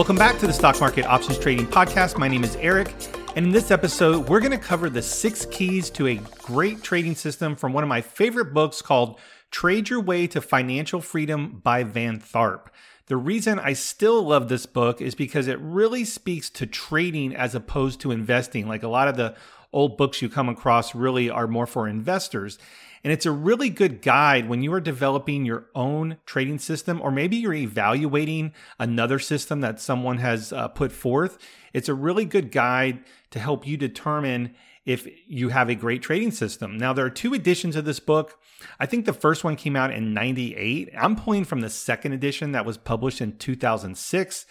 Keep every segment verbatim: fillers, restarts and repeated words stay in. Welcome back to the Stock Market Options Trading Podcast. My name is Eric, and in this episode, we're going to cover the six keys to a great trading system from one of my favorite books called Trade Your Way to Financial Freedom by Van Tharp. The reason I still love this book is because it really speaks to trading as opposed to investing. Like a lot of the old books you come across really are more for investors. And it's a really good guide when you are developing your own trading system, or maybe you're evaluating another system that someone has uh, put forth. It's a really good guide to help you determine if you have a great trading system. Now, there are two editions of this book. I think the first one came out in ninety-eight. I'm pulling from the second edition that was published in two thousand six.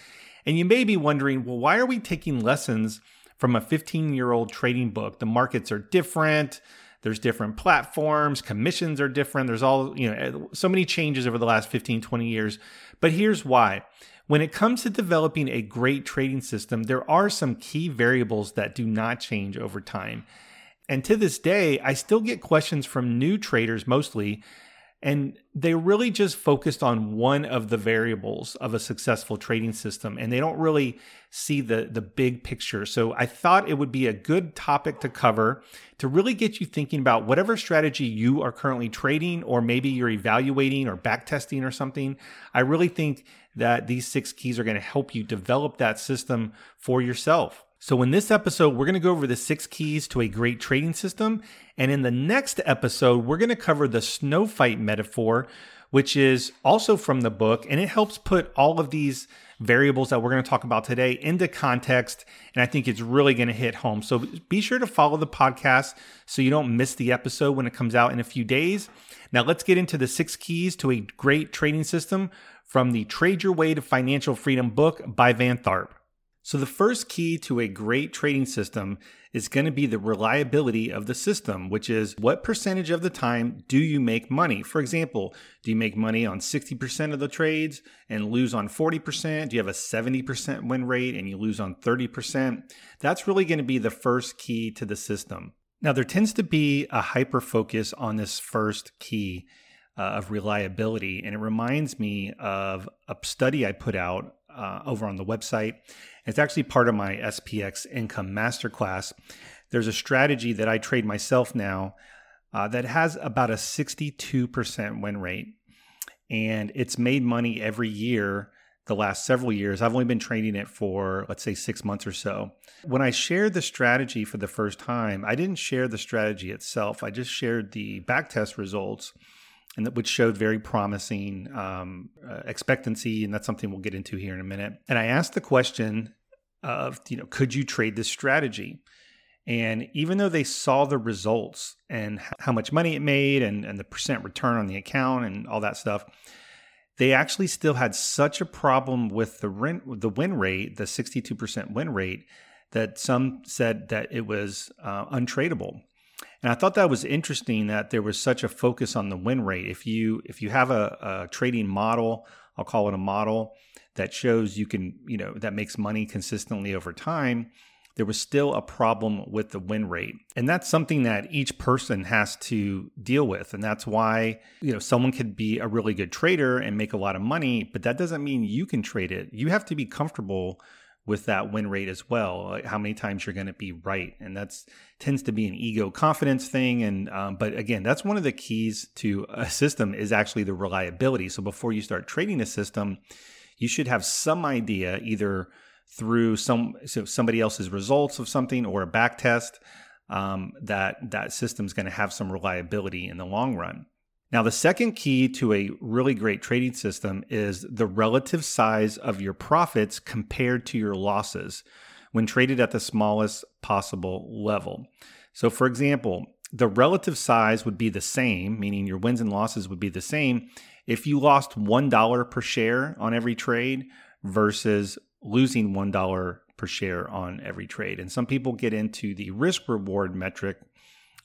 And you may be wondering, well, why are we taking lessons from a fifteen-year-old trading book? The markets are different. There's different platforms, commissions are different. There's all, you know, so many changes over the last fifteen, twenty years. But here's why. When it comes to developing a great trading system, there are some key variables that do not change over time. And to this day, I still get questions from new traders mostly, and they really just focused on one of the variables of a successful trading system, and they don't really see the, the big picture. So I thought it would be a good topic to cover to really get you thinking about whatever strategy you are currently trading, or maybe you're evaluating or backtesting or something. I really think that these six keys are going to help you develop that system for yourself. So in this episode, we're going to go over the six keys to a great trading system. And in the next episode, we're going to cover the snow fight metaphor, which is also from the book. And it helps put all of these variables that we're going to talk about today into context. And I think it's really going to hit home. So be sure to follow the podcast so you don't miss the episode when it comes out in a few days. Now let's get into the six keys to a great trading system from the Trade Your Way to Financial Freedom book by Van Tharp. So the first key to a great trading system is going to be the reliability of the system, which is what percentage of the time do you make money? For example, do you make money on sixty percent of the trades and lose on forty percent? Do you have a seventy percent win rate and you lose on thirty percent? That's really going to be the first key to the system. Now, there tends to be a hyper focus on this first key uh, of reliability, and it reminds me of a study I put out Uh, over on the website. It's actually part of my S P X Income Masterclass. There's a strategy that I trade myself now uh, that has about a sixty-two percent win rate. And it's made money every year the last several years. I've only been trading it for, let's say, six months or so. When I shared the strategy for the first time, I didn't share the strategy itself. I just shared the backtest results, and that which showed very promising um, uh, expectancy, and that's something we'll get into here in a minute. And I asked the question of, you know, could you trade this strategy? And even though they saw the results and how much money it made and, and the percent return on the account and all that stuff, they actually still had such a problem with the, rent, the win rate, the sixty-two percent win rate, that some said that it was uh, untradeable. And I thought that was interesting that there was such a focus on the win rate. If you if you have a, a trading model, I'll call it a model, that shows you can, you know, that makes money consistently over time, there was still a problem with the win rate. And that's something that each person has to deal with. And that's why, you know, someone could be a really good trader and make a lot of money, but that doesn't mean you can trade it. You have to be comfortable with that win rate as well, like how many times you're going to be right. And that's tends to be an ego confidence thing. And um, but again, that's one of the keys to a system is actually the reliability. So before you start trading a system, you should have some idea either through some so somebody else's results of something or a back test um, that that system's going to have some reliability in the long run. Now, the second key to a really great trading system is the relative size of your profits compared to your losses when traded at the smallest possible level. So, for example, the relative size would be the same, meaning your wins and losses would be the same if you lost one dollar per share on every trade versus losing one dollar per share on every trade. And some people get into the risk-reward metric,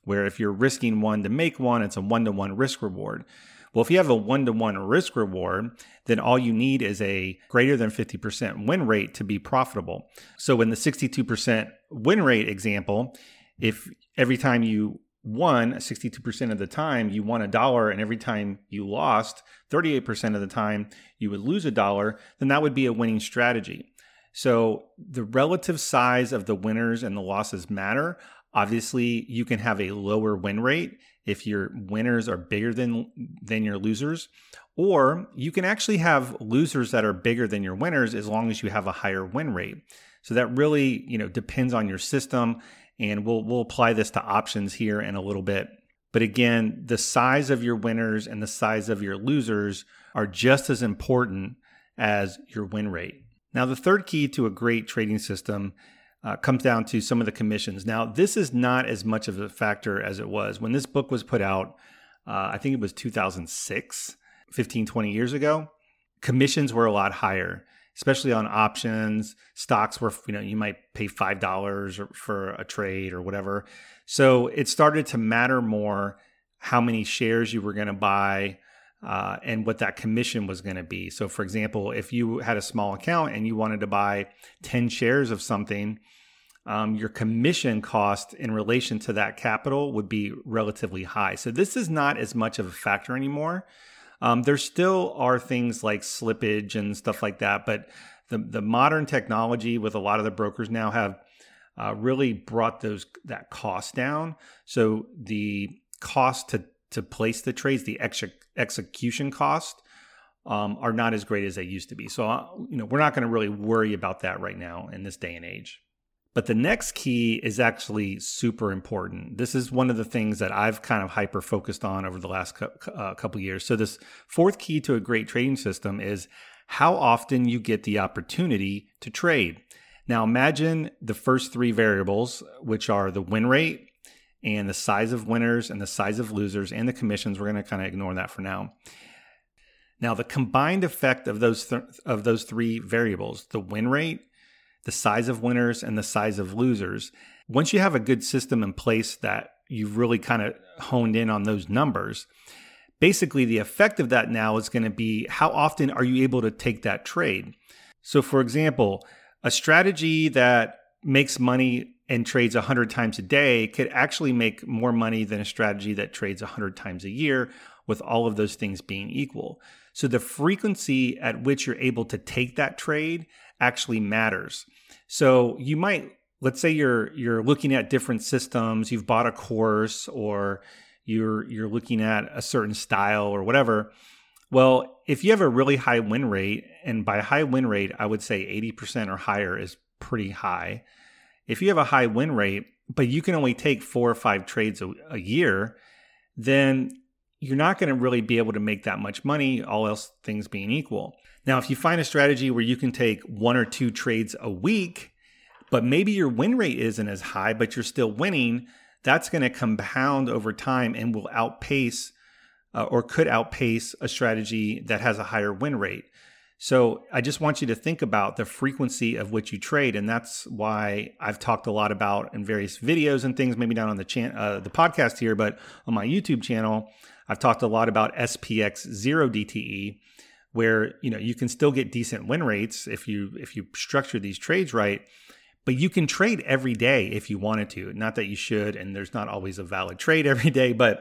where if you're risking one to make one, it's a one-to-one risk reward. Well, if you have a one-to-one risk reward, then all you need is a greater than fifty percent win rate to be profitable. So in the sixty-two percent win rate example, if every time you won sixty-two percent of the time, you won a dollar, and every time you lost thirty-eight percent of the time, you would lose a dollar, then that would be a winning strategy. So the relative size of the winners and the losses matter. Obviously, you can have a lower win rate if your winners are bigger than than your losers, or you can actually have losers that are bigger than your winners as long as you have a higher win rate. So that really, you know, depends on your system, and we'll we'll apply this to options here in a little bit. But again, the size of your winners and the size of your losers are just as important as your win rate. Now, the third key to a great trading system Uh, comes down to some of the commissions. Now, this is not as much of a factor as it was. When this book was put out, uh, I think it was two thousand six, fifteen, twenty years ago, commissions were a lot higher, especially on options. Stocks were, you know, you might pay five dollars for a trade or whatever. So it started to matter more how many shares you were going to buy uh, and what that commission was going to be. So for example, if you had a small account and you wanted to buy ten shares of something, Um, your commission cost in relation to that capital would be relatively high. So this is not as much of a factor anymore. Um, there still are things like slippage and stuff like that, but the the modern technology with a lot of the brokers now have uh, really brought those that cost down. So the cost to to place the trades, the ex- execution cost, um, are not as great as they used to be. So uh, you know we're not going to really worry about that right now in this day and age. But the next key is actually super important. This is one of the things that I've kind of hyper-focused on over the last cu- uh, couple of years. So this fourth key to a great trading system is how often you get the opportunity to trade. Now imagine the first three variables, which are the win rate and the size of winners and the size of losers and the commissions. We're going to kind of ignore that for now. Now the combined effect of those th- of those three variables, the win rate, the size of winners, and the size of losers. Once you have a good system in place that you've really kind of honed in on those numbers, basically the effect of that now is going to be how often are you able to take that trade? So for example, a strategy that makes money and trades one hundred times a day could actually make more money than a strategy that trades one hundred times a year, with all of those things being equal. So the frequency at which you're able to take that trade actually matters. So you might, let's say you're you're looking at different systems, you've bought a course, or you're you're looking at a certain style or whatever. Well, if you have a really high win rate, and by high win rate, I would say eighty percent or higher is pretty high. If you have a high win rate, but you can only take four or five trades a, a year, then you're not going to really be able to make that much money, all else things being equal. Now, if you find a strategy where you can take one or two trades a week, but maybe your win rate isn't as high, but you're still winning, that's going to compound over time and will outpace uh, or could outpace a strategy that has a higher win rate. So I just want you to think about the frequency of which you trade. And that's why I've talked a lot about in various videos and things, maybe not on the chan- uh, the podcast here, but on my YouTube channel, I've talked a lot about S P X zero D T E, where you know you can still get decent win rates if you if you structure these trades right, but you can trade every day if you wanted to. Not that you should, and there's not always a valid trade every day, but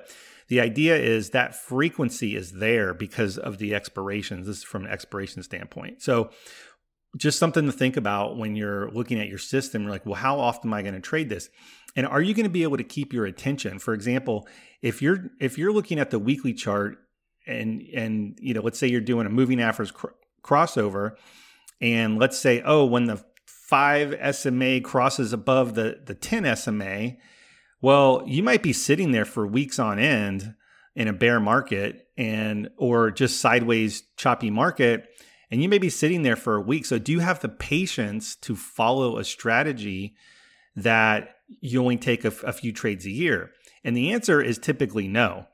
the idea is that frequency is there because of the expirations. This is from an expiration standpoint. So just something to think about when you're looking at your system. You're like, well, how often am I going to trade this? And are you going to be able to keep your attention? For example, if you're if you're looking at the weekly chart and and you know, let's say you're doing a moving average cr- crossover, and let's say, oh, when the five S M A crosses above the the ten S M A, well, you might be sitting there for weeks on end in a bear market and or just sideways choppy market, and you may be sitting there for a week. So do you have the patience to follow a strategy that you only take a, f- a few trades a year? And the answer is typically no,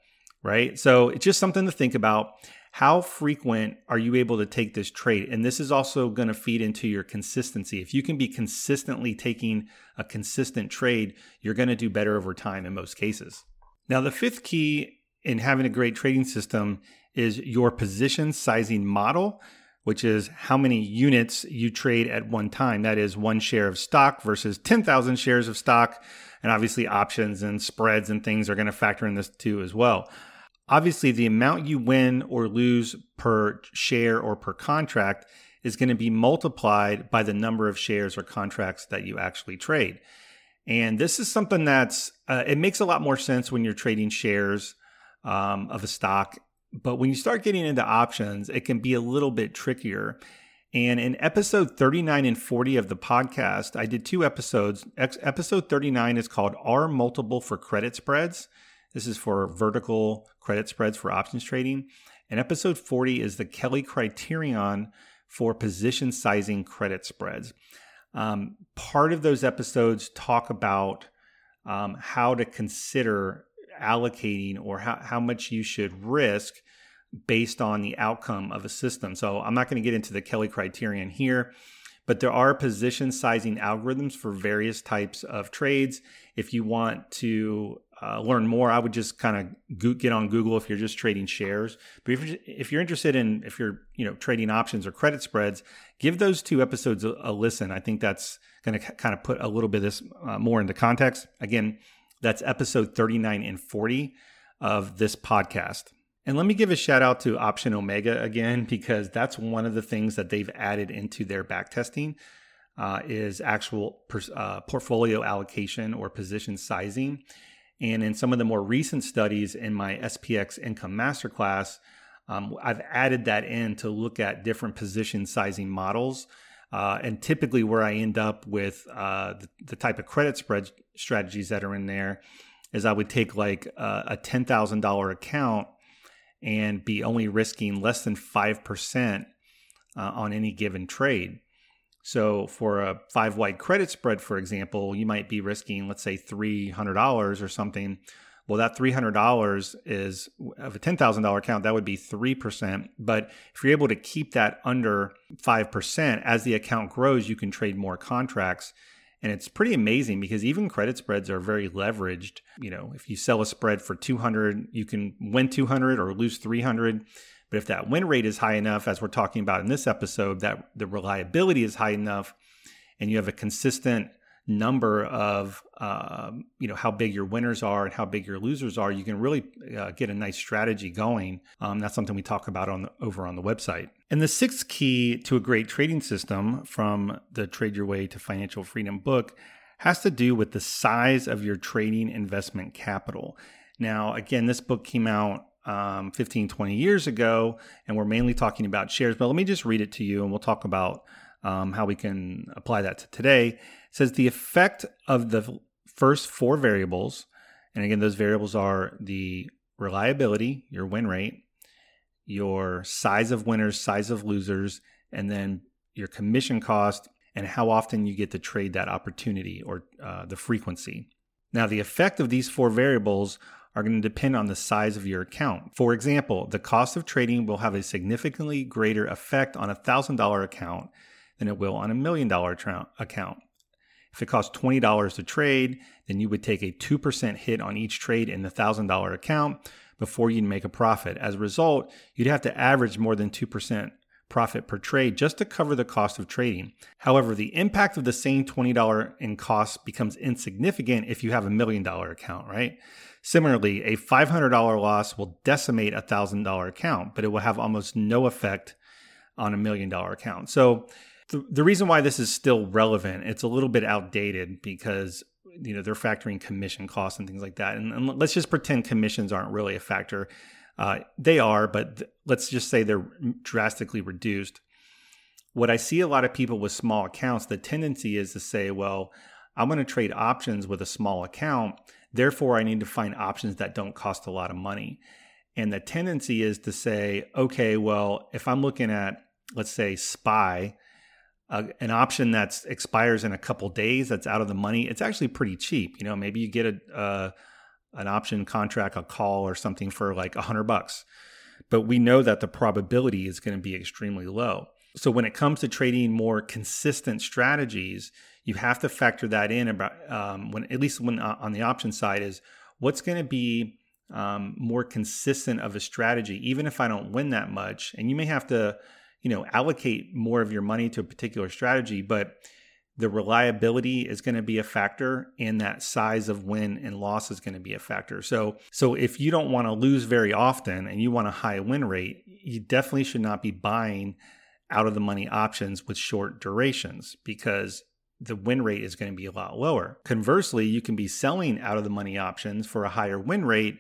right? So it's just something to think about. How frequent are you able to take this trade? And this is also going to feed into your consistency. If you can be consistently taking a consistent trade, you're going to do better over time in most cases. Now, the fifth key in having a great trading system is your position sizing model, which is how many units you trade at one time. That is one share of stock versus ten thousand shares of stock. And obviously options and spreads and things are going to factor in this too as well. Obviously, the amount you win or lose per share or per contract is going to be multiplied by the number of shares or contracts that you actually trade. And this is something that's, uh, it makes a lot more sense when you're trading shares um, of a stock. But when you start getting into options, it can be a little bit trickier. And in episode thirty-nine and forty of the podcast, I did two episodes. Ex- episode thirty-nine is called R Multiple for Credit Spreads. This is for vertical credit spreads for options trading. And episode forty is the Kelly Criterion for position sizing credit spreads. Um, part of those episodes talk about um, how to consider allocating or how, how much you should risk based on the outcome of a system. So I'm not going to get into the Kelly Criterion here, but there are position sizing algorithms for various types of trades. If you want to uh, learn more, I would just kind of get on Google if you're just trading shares. But if you're, if you're interested in, if you're, you know, trading options or credit spreads, give those two episodes a, a listen. I think that's going to c- kind of put a little bit of this uh, more into context. Again, that's episode thirty-nine and forty of this podcast. And let me give a shout out to Option Omega again, because that's one of the things that they've added into their backtesting uh, is actual per, uh, portfolio allocation or position sizing. And in some of the more recent studies in my S P X Income Masterclass, um, I've added that in to look at different position sizing models. Uh, and typically where I end up with uh, the, the type of credit spread strategies that are in there is I would take like a, a ten thousand dollars account and be only risking less than five percent uh, on any given trade. So for a five wide credit spread, for example, you might be risking, let's say three hundred dollars or something. Well, that three hundred dollars is, of a ten thousand dollars account, that would be three percent. But if you're able to keep that under five percent, as the account grows, you can trade more contracts. And it's pretty amazing because even credit spreads are very leveraged. You know, if you sell a spread for two hundred, you can win two hundred or lose three hundred. But if that win rate is high enough, as we're talking about in this episode, that the reliability is high enough and you have a consistent number of, uh, you know, how big your winners are and how big your losers are, you can really uh, get a nice strategy going. Um, that's something we talk about on the, over on the website. And the sixth key to a great trading system from the Trade Your Way to Financial Freedom book has to do with the size of your trading investment capital. Now, again, this book came out um, fifteen, twenty years ago, and we're mainly talking about shares, but let me just read it to you and we'll talk about Um, how we can apply that to today. It says the effect of the first four variables, and again, those variables are the reliability, your win rate, your size of winners, size of losers, and then your commission cost, and how often you get to trade that opportunity or uh, the frequency. Now, the effect of these four variables are going to depend on the size of your account. For example, the cost of trading will have a significantly greater effect on a one thousand dollars account than it will on a million dollar account. If it costs twenty dollars to trade, then you would take a two percent hit on each trade in the one thousand dollars account before you'd make a profit. As a result, you'd have to average more than two percent profit per trade just to cover the cost of trading. However, the impact of the same twenty dollars in cost becomes insignificant if you have a million dollar account, right? Similarly, a five hundred dollars loss will decimate a one thousand dollars account, but it will have almost no effect on a million dollar account. So the reason why this is still relevant, it's a little bit outdated because, you know, they're factoring commission costs and things like that. And, and let's just pretend commissions aren't really a factor. Uh, they are, but th- let's just say they're drastically reduced. What I see a lot of people with small accounts, the tendency is to say, well, I'm going to trade options with a small account. Therefore, I need to find options that don't cost a lot of money. And the tendency is to say, okay, well, if I'm looking at, let's say, S P Y, Uh, an option that expires in a couple days that's out of the money, it's actually pretty cheap. You know, maybe you get a uh, an option contract, a call or something for like a hundred bucks, but we know that the probability is going to be extremely low. So when it comes to trading more consistent strategies, you have to factor that in about um, when, at least when uh, on the option side, is what's going to be um, more consistent of a strategy, even if I don't win that much. And you may have to, you know, allocate more of your money to a particular strategy, but the reliability is going to be a factor and that size of win and loss is going to be a factor. So, so if you don't want to lose very often and you want a high win rate, you definitely should not be buying out of the money options with short durations because the win rate is going to be a lot lower. Conversely, you can be selling out of the money options for a higher win rate,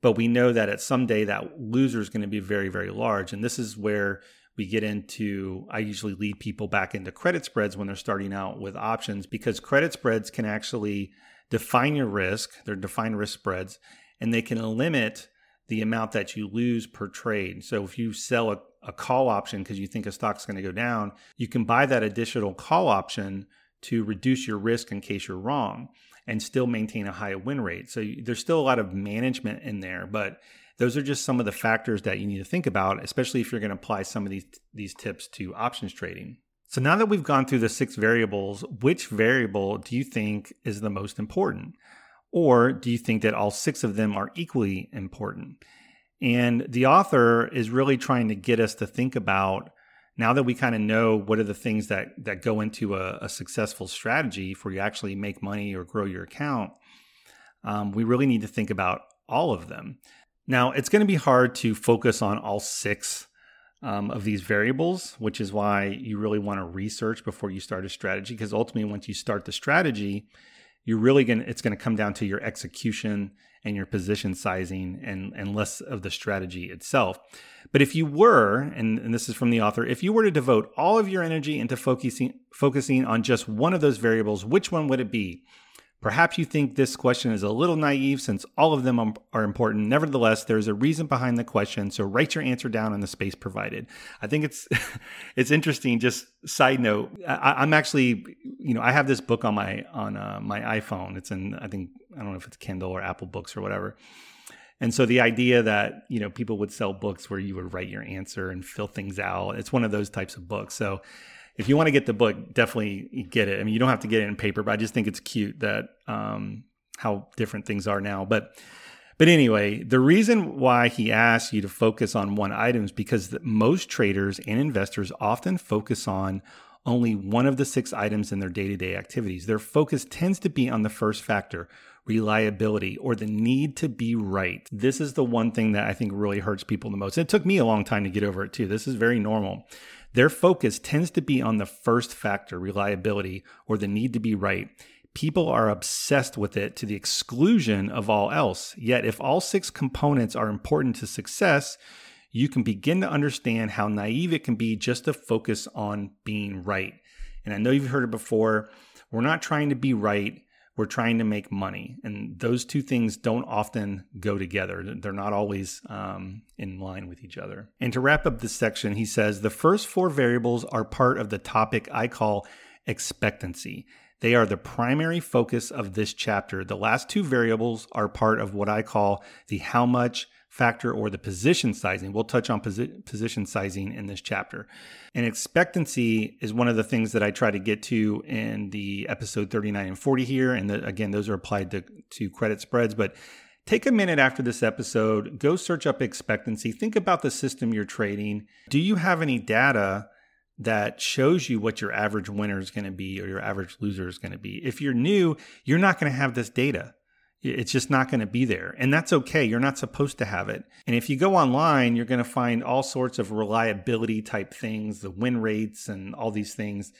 but we know that at some day that loser is going to be very, very large. And this is where we get into, I usually lead people back into credit spreads when they're starting out with options, because credit spreads can actually define your risk. They're defined risk spreads, and they can limit the amount that you lose per trade. So if you sell a, a call option because you think a stock's going to go down, you can buy that additional call option to reduce your risk in case you're wrong and still maintain a high win rate. So there's still a lot of management in there, but those are just some of the factors that you need to think about, especially if you're going to apply some of these, these tips to options trading. So now that we've gone through the six variables, which variable do you think is the most important? Or do you think that all six of them are equally important? And the author is really trying to get us to think about, now that we kind of know what are the things that, that go into a, a successful strategy for you actually make money or grow your account, um, we really need to think about all of them. Now, it's going to be hard to focus on all six um, of these variables, which is why you really want to research before you start a strategy, because ultimately, once you start the strategy, you're really going to, it's going to come down to your execution and your position sizing and, and less of the strategy itself. But if you were, and, and this is from the author, if you were to devote all of your energy into focusing, focusing on just one of those variables, which one would it be? Perhaps you think this question is a little naive since all of them are important. Nevertheless, there's a reason behind the question, so write your answer down in the space provided. I think it's it's interesting. Just side note, I, I'm actually, you know, I have this book on my on uh, my iPhone. It's in, I think, I don't know if it's Kindle or Apple Books or whatever. And so the idea that, you know, people would sell books where you would write your answer and fill things out, it's one of those types of books. So if you want to get the book, definitely get it. I mean, you don't have to get it in paper, but I just think it's cute that um, how different things are now. But but anyway, the reason why he asks you to focus on one item is because the, most traders and investors often focus on only one of the six items in their day-to-day activities. Their focus tends to be on the first factor, reliability, or the need to be right. This is the one thing that I think really hurts people the most. It took me a long time to get over it too. This is very normal. Their focus tends to be on the first factor, reliability, or the need to be right. People are obsessed with it to the exclusion of all else. Yet, if all six components are important to success, you can begin to understand how naive it can be just to focus on being right. And I know you've heard it before. We're not trying to be right. We're trying to make money. And those two things don't often go together. They're not always um, in line with each other. And to wrap up this section, he says, the first four variables are part of the topic I call expectancy. They are the primary focus of this chapter. The last two variables are part of what I call the how much factor or the position sizing. We'll touch on posi- position sizing in this chapter. And expectancy is one of the things that I try to get to in the episode thirty-nine and forty here. And the, again, those are applied to, to credit spreads. But take a minute after this episode, go search up expectancy. Think about the system you're trading. Do you have any data that shows you what your average winner is going to be or your average loser is going to be? If you're new, you're not going to have this data. It's just not going to be there. And that's okay. You're not supposed to have it. And if you go online, you're going to find all sorts of reliability type things, the win rates and all these things.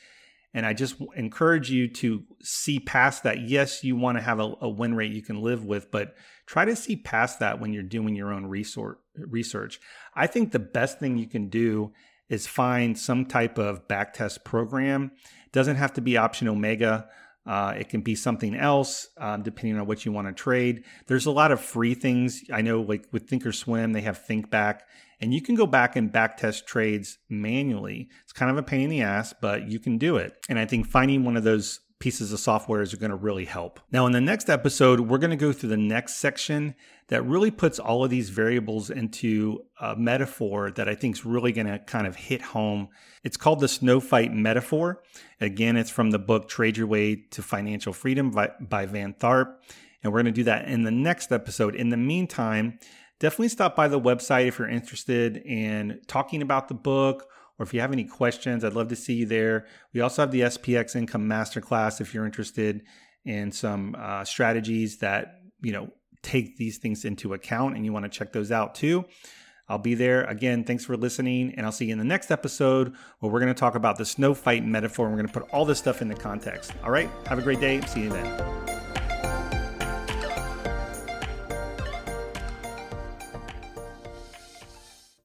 And I just encourage you to see past that. Yes, you want to have a, a win rate you can live with, but try to see past that when you're doing your own research. I think the best thing you can do is find some type of backtest program. It doesn't have to be Option Omega. Uh, it can be something else, uh, depending on what you want to trade. There's a lot of free things. I know, like with Thinkorswim, they have ThinkBack, and you can go back and backtest trades manually. It's kind of a pain in the ass, but you can do it. And I think finding one of those pieces of software is going to really help. Now, in the next episode, we're going to go through the next section that really puts all of these variables into a metaphor that I think is really going to kind of hit home. It's called the Snow Fight Metaphor. Again, it's from the book Trade Your Way to Financial Freedom by, by Van Tharp. And we're going to do that in the next episode. In the meantime, definitely stop by the website if you're interested in talking about the book, or if you have any questions, I'd love to see you there. We also have the S P X Income Masterclass if you're interested in some uh, strategies that, you know, take these things into account and you want to check those out too. I'll be there. Again, thanks for listening, and I'll see you in the next episode where we're going to talk about the snow fight metaphor, and we're going to put all this stuff into context. All right, have a great day. See you then.